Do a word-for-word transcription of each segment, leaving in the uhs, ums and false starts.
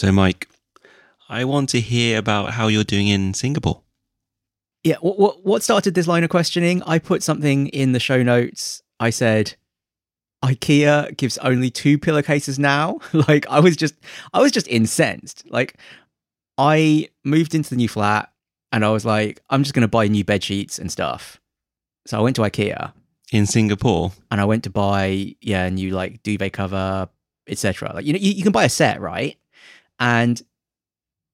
So, Mike, I want to hear about how you're doing in Singapore. Yeah, what what started this line of questioning? I put something in the show notes. I said, IKEA gives only two pillowcases now. Like, I was just, I was just incensed. Like, I moved into the new flat and I was like, I'm just going to buy new bed sheets and stuff. So I went to IKEA in Singapore and I went to buy yeah a new like duvet cover, et cetera. Like, you know, you, you can buy a set, right? And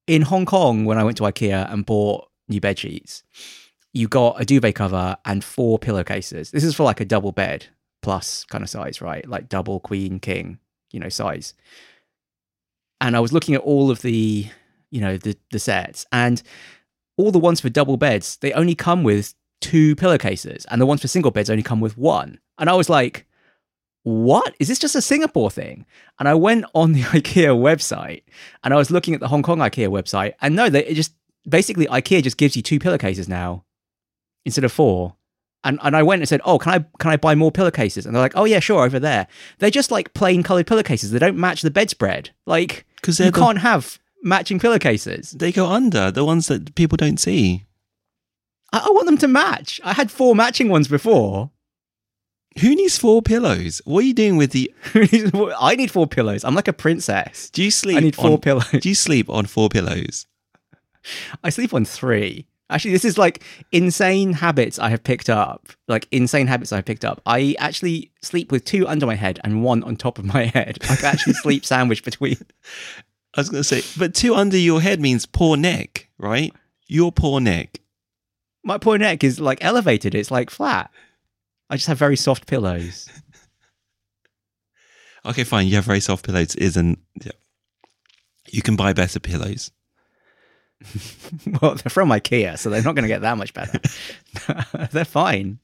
in Hong Kong, when I went to IKEA and bought new bed sheets, you got a duvet cover and four pillowcases. This is for like a double bed plus kind of size, right? Like double queen, king, you know, size. And I was looking at all of the, you know, the, the sets, and all the ones for double beds, they only come with two pillowcases, and the ones for single beds only come with one. And I was like, what? Is this just a Singapore thing? And I went on the IKEA website and I was looking at the Hong Kong IKEA website, and no, they it just, basically IKEA just gives you two pillowcases now instead of four. And and I went and said, oh, can I can I buy more pillowcases? And they're like, oh yeah, sure, over there. They're just like plain coloured pillowcases. They don't match the bedspread. Like, because you the, can't have matching pillowcases. They go under the ones that people don't see. I, I want them to match. I had four matching ones before. Who needs four pillows? What are you doing with the? I need four pillows. I'm like a princess. Do you sleep? I need four on... pillows. Do you sleep on four pillows? I sleep on three. Actually, this is like insane habits I have picked up. Like insane habits I have picked up. I actually sleep with two under my head and one on top of my head. I can actually sleep sandwiched between. I was going to say, but two under your head means poor neck, right? Your poor neck. My poor neck is like elevated. It's like flat. I just have very soft pillows. Okay, fine. You have very soft pillows. Isn't yeah. You can buy better pillows. Well, they're from IKEA, so they're not going to get that much better. They're fine.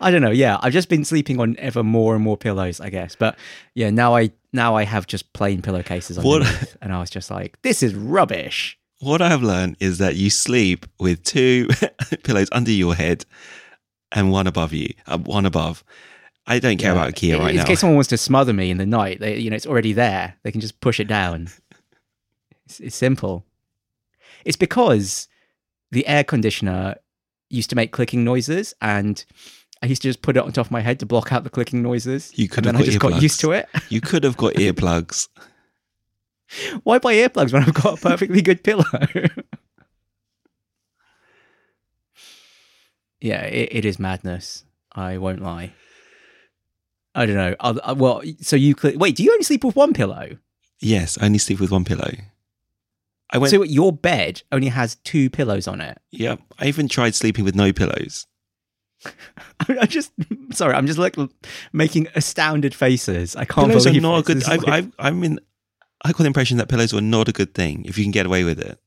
I don't know. Yeah, I've just been sleeping on ever more and more pillows, I guess. But yeah, now I now I have just plain pillowcases on, and I was just like, this is rubbish. What I have learned is that you sleep with two pillows under your head and one above you, uh, one above. I don't care yeah, about IKEA in, right in now. In case someone wants to smother me in the night, they, you know, it's already there. They can just push it down. It's, it's simple. It's because the air conditioner used to make clicking noises, and I used to just put it on top of my head to block out the clicking noises. You could and have then got I just earplugs. Got used to it. You could have got earplugs. Why buy earplugs when I've got a perfectly good pillow? Yeah, it, it is madness. I won't lie. I don't know. I'll, I, well, so you cl- wait. Do you only sleep with one pillow? Yes, I only sleep with one pillow. I went, so your bed only has two pillows on it. Yeah, I even tried sleeping with no pillows. I'm just sorry. I'm just like making astounded faces. I can't pillows believe are not this. A good. I, like... I, I mean, I got the impression that pillows were not a good thing if you can get away with it.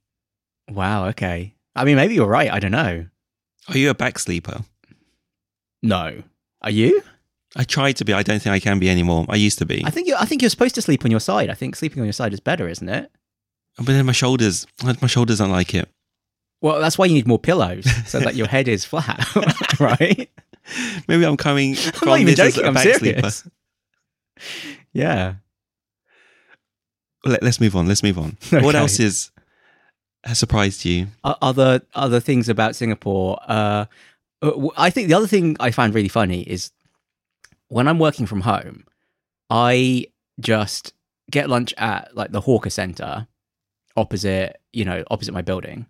Wow. Okay. I mean, maybe you're right. I don't know. Are you a back sleeper? No. Are you? I tried to be. I don't think I can be anymore. I used to be. I think you. I think you're supposed to sleep on your side. I think sleeping on your side is better, isn't it? But then my shoulders, my shoulders don't like it. Well, that's why you need more pillows, so that your head is flat, right? Maybe I'm coming from I'm this joking, as a I'm back serious. Sleeper. Yeah. Let, let's move on. Let's move on. Okay. What else is has surprised you? Other other things about Singapore. Uh, I think the other thing I found really funny is when I'm working from home, I just get lunch at like the hawker centre. opposite, you know, opposite my building.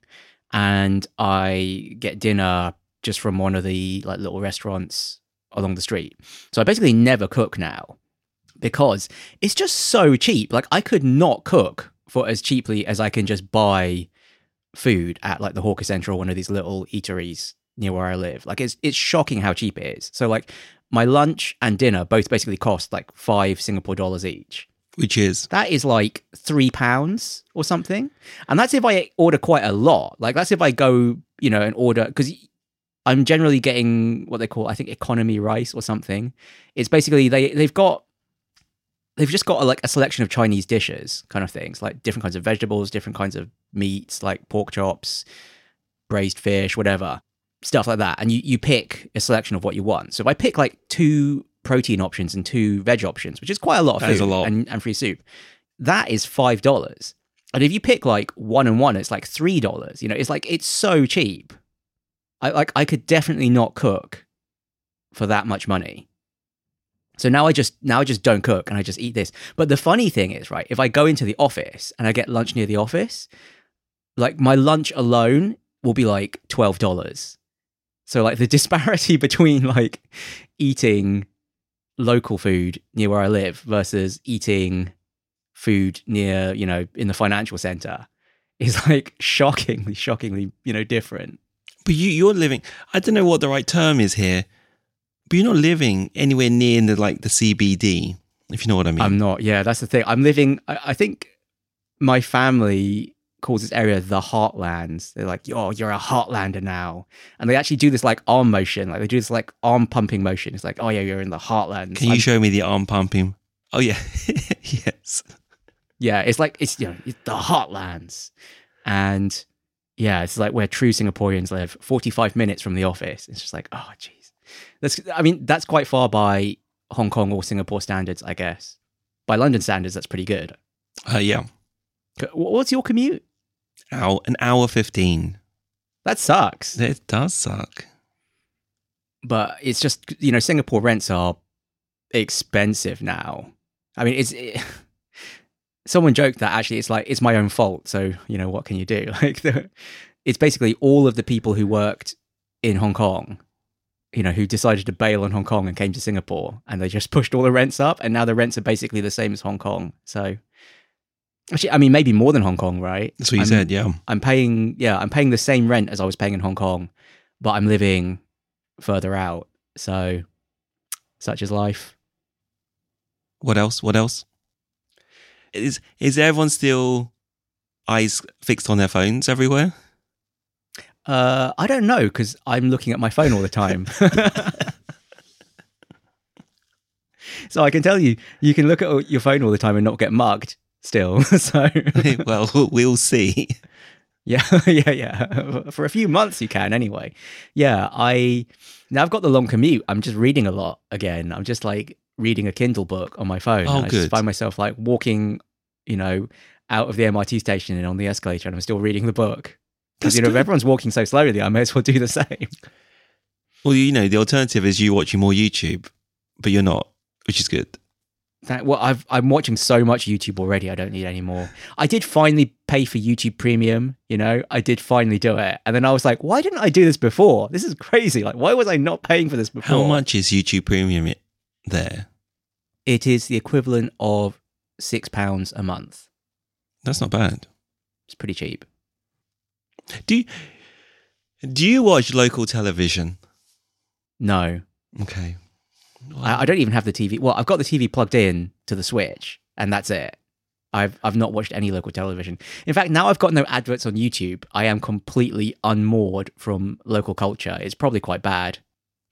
And I get dinner just from one of the like little restaurants along the street. So I basically never cook now because it's just so cheap. Like I could not cook for as cheaply as I can just buy food at like the hawker centre or one of these little eateries near where I live. Like it's it's shocking how cheap it is. So like my lunch and dinner both basically cost like five Singapore dollars each. Which is? That is like three pounds or something. And that's if I order quite a lot. Like that's if I go, you know, and order, because I'm generally getting what they call, I think, economy rice or something. It's basically, they, they've got, they've just got a, like a selection of Chinese dishes kind of things, like different kinds of vegetables, different kinds of meats, like pork chops, braised fish, whatever, stuff like that. And you, you pick a selection of what you want. So if I pick like two protein options and two veg options, which is quite a lot of food, a lot. And, and free soup. that is five dollars. And if you pick like one and one, it's like three dollars. You know, it's like, it's so cheap. I like, I could definitely not cook for that much money. So now I just, now I just don't cook and I just eat this. But the funny thing is, right, if I go into the office and I get lunch near the office, like my lunch alone will be like twelve dollars. So like the disparity between like eating local food near where I live versus eating food near, you know, in the financial center is like shockingly, shockingly, you know, different. But you, you're living, I don't know what the right term is here, but you're not living anywhere near the, like the C B D, if you know what I mean. I'm not. Yeah, that's the thing. I'm living, I, I think my family calls this area the heartlands. They're like, oh, you're a heartlander now. And they actually do this like arm motion. Like they do this like arm pumping motion. It's like, oh yeah, you're in the heartlands. Can you I'm- show me the arm pumping? Oh yeah. Yes. Yeah. It's like, it's, you know, it's the heartlands. And yeah, it's like where true Singaporeans live, forty-five minutes from the office. It's just like, oh geez. That's, I mean, that's quite far by Hong Kong or Singapore standards, I guess. By London standards, that's pretty good. Uh, yeah. What's your commute? Ow, an hour fifteen. That sucks. It does suck. But it's just, you know, Singapore rents are expensive now. I mean, it's it, someone joked that actually it's like, it's my own fault. So, you know, what can you do? Like, the, it's basically all of the people who worked in Hong Kong, you know, who decided to bail on Hong Kong and came to Singapore, and they just pushed all the rents up, and now the rents are basically the same as Hong Kong. So actually, I mean, maybe more than Hong Kong, right? That's what you I'm, said, yeah. I'm paying, yeah, I'm paying the same rent as I was paying in Hong Kong, but I'm living further out. So such is life. What else? What else? Is, is everyone still eyes fixed on their phones everywhere? Uh, I don't know, because I'm looking at my phone all the time. So I can tell you, you can look at your phone all the time and not get mugged still. So well, we'll see. Yeah, yeah, yeah. For a few months you can anyway. Yeah, I now I've got the long commute. I'm just reading a lot again. I'm just like reading a Kindle book on my phone. Oh, I good. Just find myself like walking, you know, out of the M R T station and on the escalator, and I'm still reading the book. Because, you know, good. If everyone's walking so slowly, I may as well do the same. Well, you know, the alternative is you watching more YouTube, but you're not, which is good. That, well, I've, I'm watching so much YouTube already, I don't need any more. I did finally pay for YouTube Premium, you know, I did finally do it. And then I was like, why didn't I do this before? This is crazy. Like, why was I not paying for this before? How much is YouTube Premium there? It is the equivalent of six pounds a month. That's not bad. It's pretty cheap. Do you, do you watch local television? No. Okay. Well, I, I don't even have the T V. Well, I've got the T V plugged in to the Switch, and that's it. I've I've not watched any local television. In fact, now I've got no adverts on YouTube, I am completely unmoored from local culture. It's probably quite bad.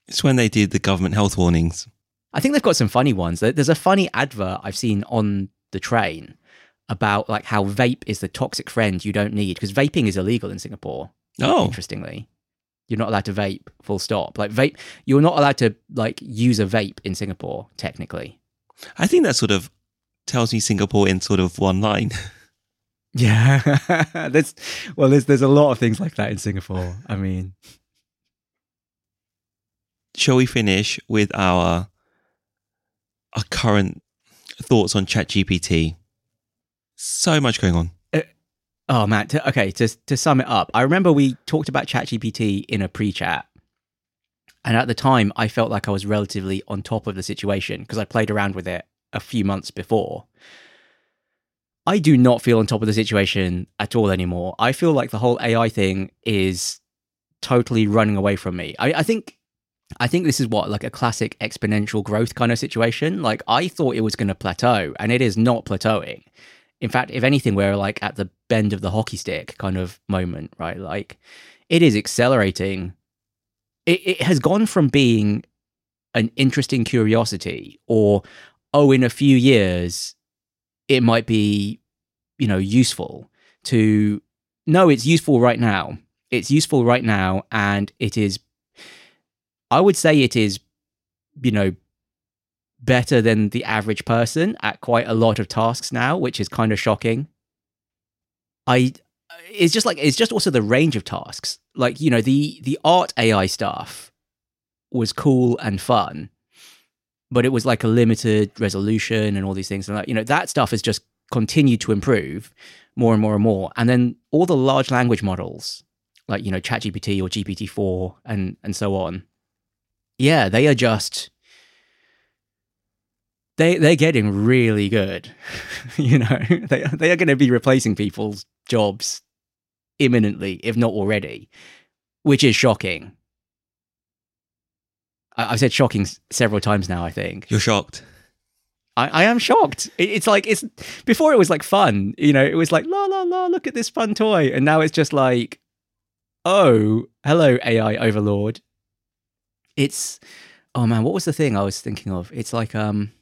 It's when they did the government health warnings. I think they've got some funny ones. There's a funny advert I've seen on the train about like how vape is the toxic friend you don't need, because vaping is illegal in Singapore. Oh, interestingly, you're not allowed to vape, full stop. Like vape, you're not allowed to like use a vape in Singapore, technically. I think that sort of tells me Singapore in sort of one line. Yeah, there's, well, there's, there's a lot of things like that in Singapore. I mean, shall we finish with our, our current thoughts on ChatGPT? So much going on. Uh, oh, man. To, okay, to to sum it up, I remember we talked about ChatGPT in a pre-chat. And at the time, I felt like I was relatively on top of the situation because I played around with it a few months before. I do not feel on top of the situation at all anymore. I feel like the whole A I thing is totally running away from me. I, I think... I think this is what, like a classic exponential growth kind of situation. Like I thought it was going to plateau, and it is not plateauing. In fact, if anything, we're like at the bend of the hockey stick kind of moment, right? Like it is accelerating. It, it has gone from being an interesting curiosity, or, oh, in a few years, it might be, you know, useful, to, no, it's useful right now. It's useful right now. And it is, I would say it is, you know, better than the average person at quite a lot of tasks now, which is kind of shocking. I it's just like it's just also the range of tasks. Like, you know, the the art A I stuff was cool and fun, but it was like a limited resolution and all these things. And like, you know, that stuff has just continued to improve more and more and more. And then all the large language models, like, you know, ChatGPT or G P T four and and so on. Yeah, they are just They they're getting really good, you know. They they are going to be replacing people's jobs imminently, if not already, which is shocking. I, I've said shocking several times now. I think you're shocked. I, I am shocked. It, it's like it's before it was like fun, you know. It was like la la la, look at this fun toy, and now it's just like, oh, hello A I overlord. It's oh man, what was the thing I was thinking of? It's like um.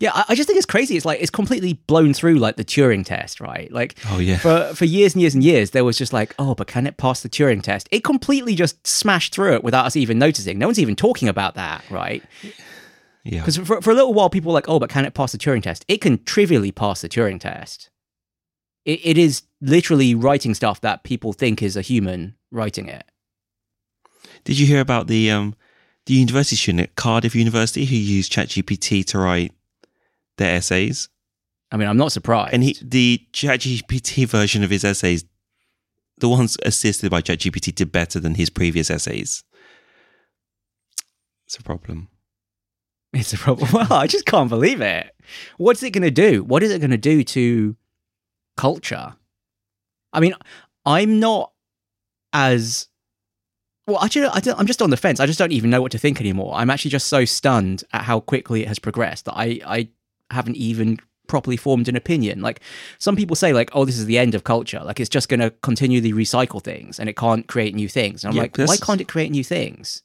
Yeah, I just think it's crazy. It's like it's completely blown through like the Turing test, right? Like oh, yeah. for, for years and years and years, there was just like, oh, but can it pass the Turing test? It completely just smashed through it without us even noticing. No one's even talking about that, right? Yeah. Because for, for a little while, people were like, oh, but can it pass the Turing test? It can trivially pass the Turing test. It, it is literally writing stuff that people think is a human writing it. Did you hear about the, um, the university student at Cardiff University who used ChatGPT to write their essays? I mean, I'm not surprised. And he, the ChatGPT version of his essays, the ones assisted by ChatGPT, did better than his previous essays. It's a problem. It's a problem. Well, I just can't believe it. What's it going to do? What is it going to do to culture? I mean, I'm not as... Well, actually, I don't, I'm just on the fence. I just don't even know what to think anymore. I'm actually just so stunned at how quickly it has progressed that I... I haven't even properly formed an opinion. Like some people say like, oh, this is the end of culture. Like it's just going to continually recycle things and it can't create new things. And I'm yeah, like, why can't it create new things?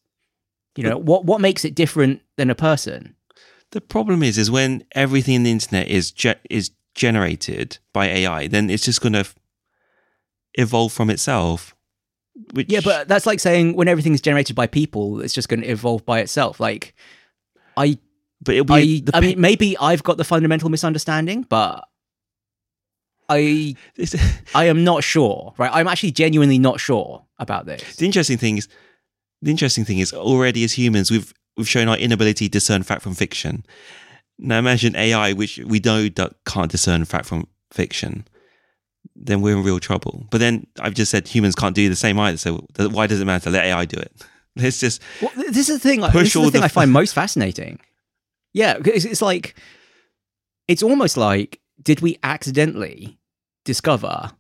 You know, what, what makes it different than a person? The problem is, is when everything in the internet is, ge- is generated by A I, then it's just going to f- evolve from itself. Which... Yeah, but that's like saying when everything's generated by people, it's just going to evolve by itself. Like I, But it'll be. I, the, I mean, maybe I've got the fundamental misunderstanding, but I, I am not sure. Right, I'm actually genuinely not sure about this. The interesting thing is, the interesting thing is, already as humans, we've we've shown our inability to discern fact from fiction. Now imagine A I, which we know that can't discern fact from fiction. Then we're in real trouble. But then I've just said humans can't do the same either. So why does it matter? Let A I do it. Let's just. Well, this is the thing. Like, this is the thing the, I find most fascinating. Yeah, because it's like, it's almost like, did we accidentally discover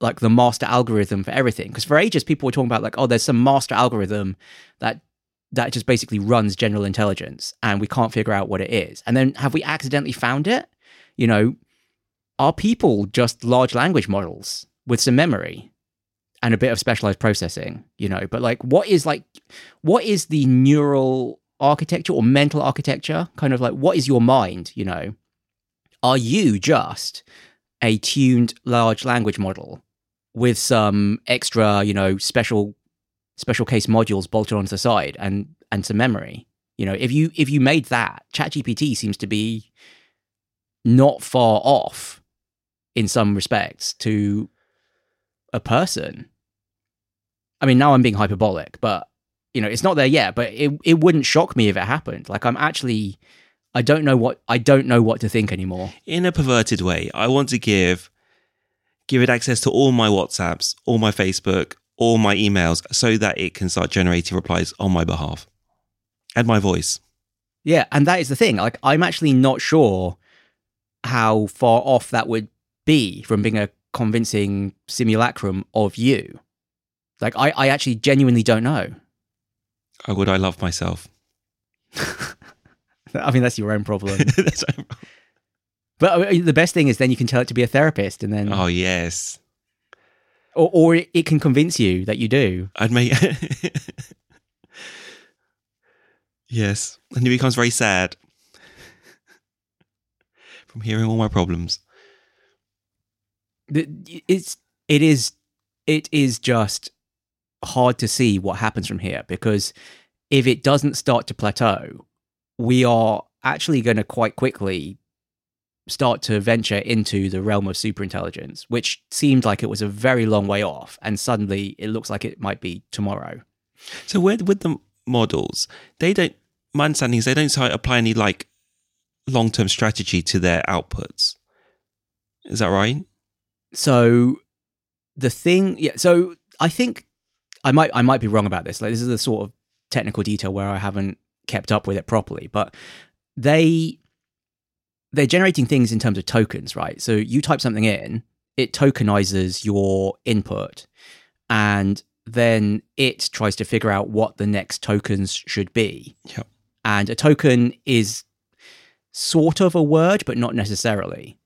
like the master algorithm for everything? Because for ages, people were talking about like, oh, there's some master algorithm that that just basically runs general intelligence and we can't figure out what it is. And then have we accidentally found it? You know, are people just large language models with some memory and a bit of specialized processing, you know? But like, what is like, what is the neural... architecture or mental architecture, kind of like what is your mind, you know? Are you just a tuned large language model with some extra, you know, special special case modules bolted onto the side and and some memory? You know, if you if you made that, ChatGPT seems to be not far off in some respects to a person. I mean, now I'm being hyperbolic, but you know, it's not there yet, but it it wouldn't shock me if it happened. Like I'm actually, I don't know what I don't know what to think anymore. In a perverted way, I want to give give it access to all my WhatsApps, all my Facebook, all my emails, so that it can start generating replies on my behalf and my voice. Yeah, and that is the thing. Like I'm actually not sure how far off that would be from being a convincing simulacrum of you. Like I, I actually genuinely don't know. I would I love myself? I mean, that's your own problem. That's my problem. But the best thing is then you can tell it to be a therapist and then... Oh, yes. Or, or it can convince you that you do. I'd make... Yes. And it becomes very sad from hearing all my problems. It's, it is, it is just... hard to see what happens from here, because if it doesn't start to plateau, we are actually going to quite quickly start to venture into the realm of superintelligence, which seemed like it was a very long way off, and suddenly it looks like it might be tomorrow. So with with the models, they don't. My understanding is they don't apply any like long term strategy to their outputs. Is that right? So the thing, yeah. So I think I might I might be wrong about this. Like, this is the sort of technical detail where I haven't kept up with it properly, but they. They're generating things in terms of tokens, right? So you type something in, it tokenizes your input, and then it tries to figure out what the next tokens should be. Yep. And a token is sort of a word, but not necessarily.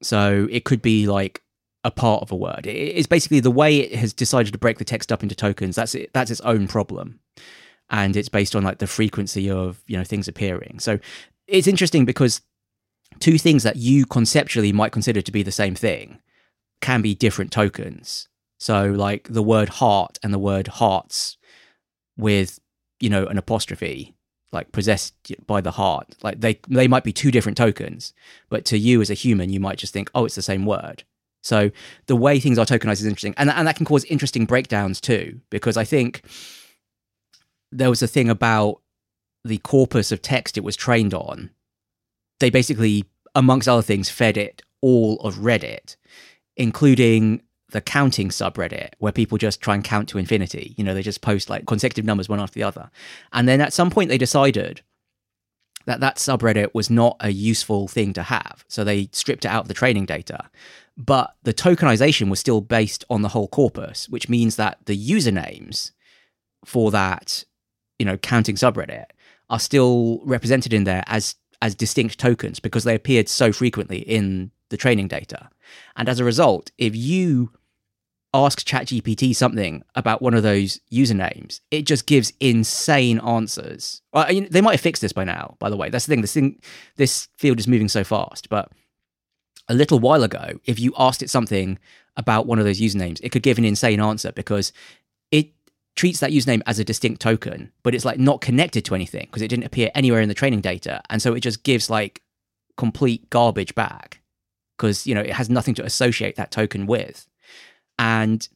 So it could be like a part of a word. It's basically the way it has decided to break the text up into tokens. That's it. That's its own problem. And it's based on like the frequency of, you know, things appearing. So it's interesting because two things that you conceptually might consider to be the same thing can be different tokens. So like the word heart and the word hearts with, you know, an apostrophe, like possessed by the heart, like they, they might be two different tokens, but to you as a human, you might just think, oh, it's the same word. So the way things are tokenized is interesting. And, and that can cause interesting breakdowns too, because I think there was a thing about the corpus of text it was trained on. They basically, amongst other things, fed it all of Reddit, including the counting subreddit, where people just try and count to infinity. You know, they just post like consecutive numbers one after the other. And then at some point they decided that that subreddit was not a useful thing to have. So they stripped it out of the training data. But the tokenization was still based on the whole corpus, which means that the usernames for that, you know, counting subreddit are still represented in there as as distinct tokens because they appeared so frequently in the training data. And as a result, if you ask ChatGPT something about one of those usernames, it just gives insane answers. Well, I mean, they might have fixed this by now, by the way. That's the thing. This thing, this field is moving so fast. But a little while ago, if you asked it something about one of those usernames, it could give an insane answer because it treats that username as a distinct token, but it's like not connected to anything because it didn't appear anywhere in the training data. And so it just gives like complete garbage back because, you know, it has nothing to associate that token with. And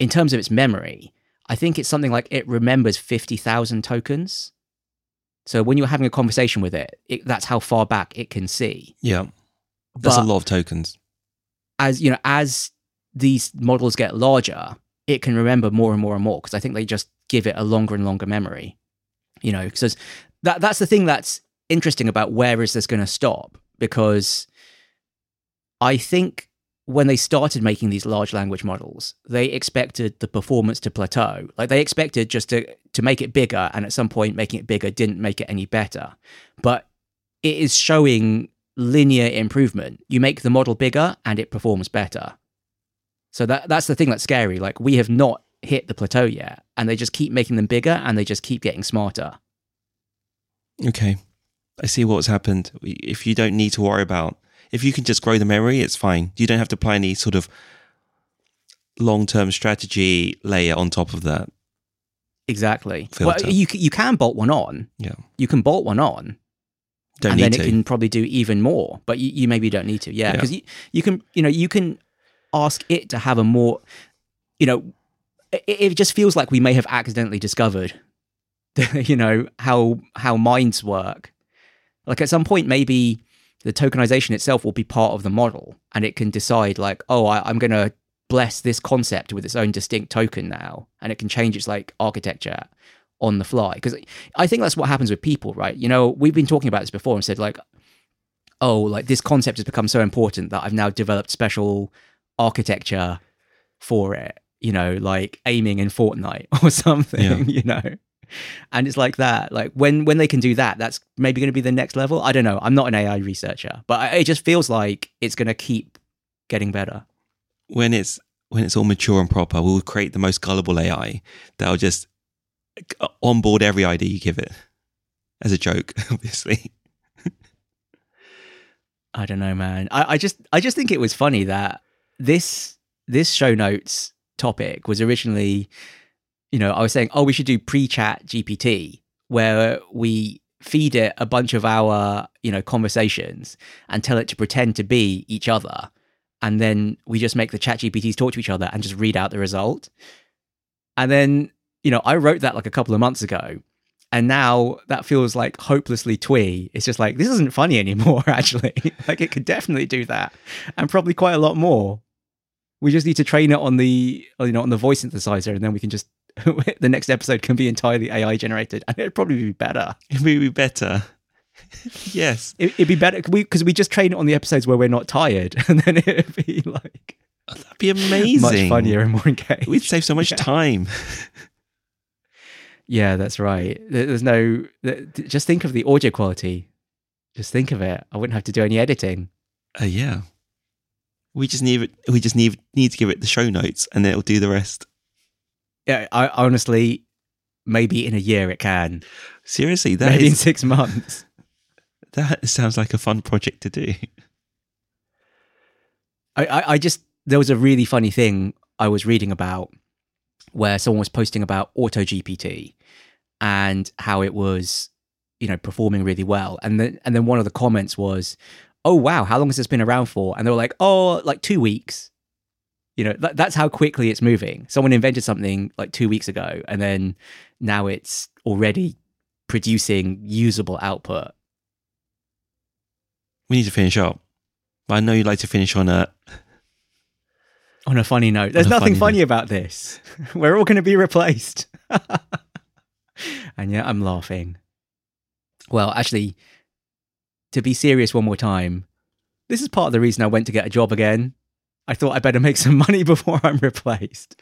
in terms of its memory, I think it's something like it remembers fifty thousand tokens. So when you're having a conversation with it, it that's how far back it can see. Yeah. That's but a lot of tokens. As, you know, as these models get larger, it can remember more and more and more because I think they just give it a longer and longer memory, you know, because that that's the thing that's interesting about where is this going to stop? Because I think when they started making these large language models, they expected the performance to plateau. Like they expected just to, to make it bigger. And at some point making it bigger didn't make it any better, but it is showing linear improvement. You make the model bigger and it performs better. So that that's the thing that's scary. Like we have not hit the plateau yet, and they just keep making them bigger, and they just keep getting smarter. Okay, I see what's happened. If you don't need to worry about, if you can just grow the memory, it's fine. You don't have to apply any sort of long-term strategy layer on top of that. Exactly. Filter. Well, you you can bolt one on. Yeah, you can bolt one on. Don't and need then to. It can probably do even more, but you, you maybe don't need to. Yeah, because yeah. you, you can you know you can. ask it to have a more, you know, it, it just feels like we may have accidentally discovered, the, you know, how how minds work. Like at some point, maybe the tokenization itself will be part of the model and it can decide like, oh, I, I'm going to bless this concept with its own distinct token now. And it can change its like architecture on the fly. Because I think that's what happens with people, right? You know, we've been talking about this before and said like, oh, like this concept has become so important that I've now developed special architecture for it, you know, like aiming in Fortnite or something, yeah. you know, and it's like that, like when, when they can do that, that's maybe going to be the next level. I don't know. I'm not an A I researcher, but I, it just feels like it's going to keep getting better. When it's, when it's all mature and proper, we'll create the most gullible A I that'll just onboard every idea you give it as a joke, obviously. I don't know, man. I, I just, I just think it was funny that This this show notes topic was originally, you know, I was saying, oh, we should do pre-chat G P T, where we feed it a bunch of our, you know, conversations and tell it to pretend to be each other. And then we just make the ChatGPTs talk to each other and just read out the result. And then, you know, I wrote that like a couple of months ago. And now that feels like hopelessly twee. It's just like, this isn't funny anymore, actually. Like, it could definitely do that. And probably quite a lot more. We just need to train it on the, you know, on the voice synthesizer. And then we can just, the next episode can be entirely A I generated. And it'd probably be better. It'd be better. Yes. It, it'd be better. Because we, we just train it on the episodes where we're not tired. And then it'd be like... Oh, that'd be amazing. Much funnier and more engaged. We'd save so much yeah. time. Yeah, that's right. There's no... Just think of the audio quality. Just think of it. I wouldn't have to do any editing. Uh, yeah. We just need it, We just need need to give it the show notes and it'll do the rest. Yeah, I honestly, maybe in a year it can. Seriously, that maybe is, in six months. That sounds like a fun project to do. I, I, I just... There was a really funny thing I was reading about, where someone was posting about AutoGPT and how it was, you know, performing really well. And then and then one of the comments was, oh, wow, how long has this been around for? And they were like, oh, like two weeks. You know, th- that's how quickly it's moving. Someone invented something like two weeks ago, and then now it's already producing usable output. We need to finish up. I know you'd like to finish on a... On a funny note. There's nothing funny, funny about this. We're all going to be replaced. And yeah, I'm laughing. Well, actually, to be serious one more time, this is part of the reason I went to get a job again. I thought I better make some money before I'm replaced.